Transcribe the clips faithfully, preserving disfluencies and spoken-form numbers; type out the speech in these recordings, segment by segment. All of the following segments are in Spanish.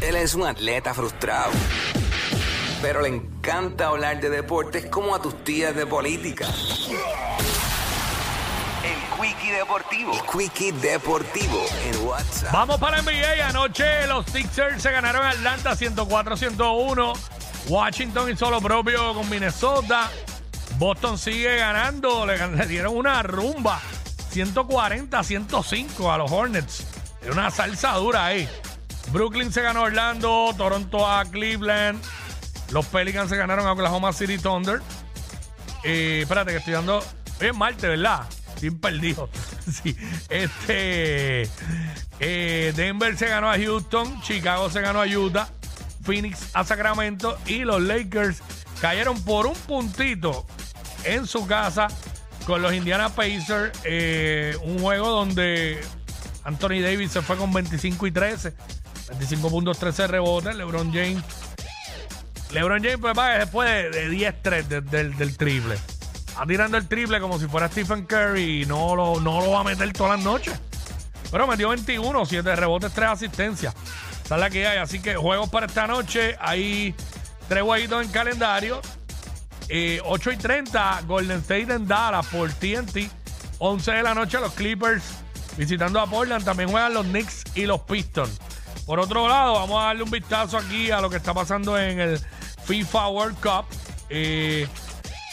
Él es un atleta frustrado, pero le encanta hablar de deportes como a tus tías de política. El Quicky Deportivo. El Quicky Deportivo en WhatsApp. Vamos para N B A. Anoche los Sixers se ganaron a Atlanta ciento cuatro a ciento uno. Washington hizo lo propio con Minnesota. Boston sigue ganando, le, le dieron una rumba ciento cuarenta a ciento cinco a los Hornets. Era una salsa dura ahí. Brooklyn se ganó a Orlando, Toronto a Cleveland. Los Pelicans se ganaron a Oklahoma City Thunder. Eh, espérate que estoy dando... Hoy es martes, ¿verdad? Estoy perdido. Sí. Este... Eh, Denver se ganó a Houston, Chicago se ganó a Utah, Phoenix a Sacramento y los Lakers cayeron por un puntito en su casa con los Indiana Pacers, eh, un juego donde Anthony Davis se fue con veinticinco y trece, veinticinco puntos, trece rebotes. LeBron James LeBron James pues va después de, de diez tres de, de, del triple, va tirando el triple como si fuera Stephen Curry y no lo, no lo va a meter todas las noches, pero metió veintiuno, siete rebotes, tres asistencias. Esa es la que hay, así que juegos para esta noche. Hay tres jueguitos en calendario. Eh, ocho y treinta, Golden State en Dallas por T N T. once de la noche, los Clippers visitando a Portland. También juegan los Knicks y los Pistons. Por otro lado, vamos a darle un vistazo aquí a lo que está pasando en el FIFA World Cup. Eh,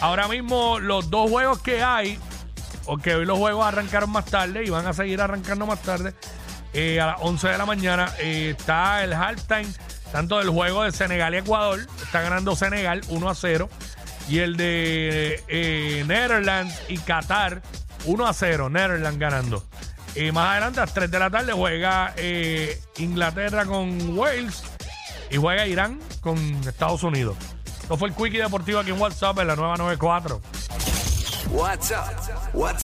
ahora mismo, los dos juegos que hay, porque hoy los juegos arrancaron más tarde y van a seguir arrancando más tarde, eh, a las once de la mañana, eh, está el halftime tanto del juego de Senegal y Ecuador. Está ganando Senegal uno a cero. Y el de eh, Netherlands y Qatar uno a cero. Netherlands ganando. Eh, más adelante, a las tres de la tarde, juega eh, Inglaterra con Wales. Y juega Irán con Estados Unidos. Esto fue el Quicky Deportivo aquí en WhatsApp en la nueva noventa y cuatro. WhatsApp.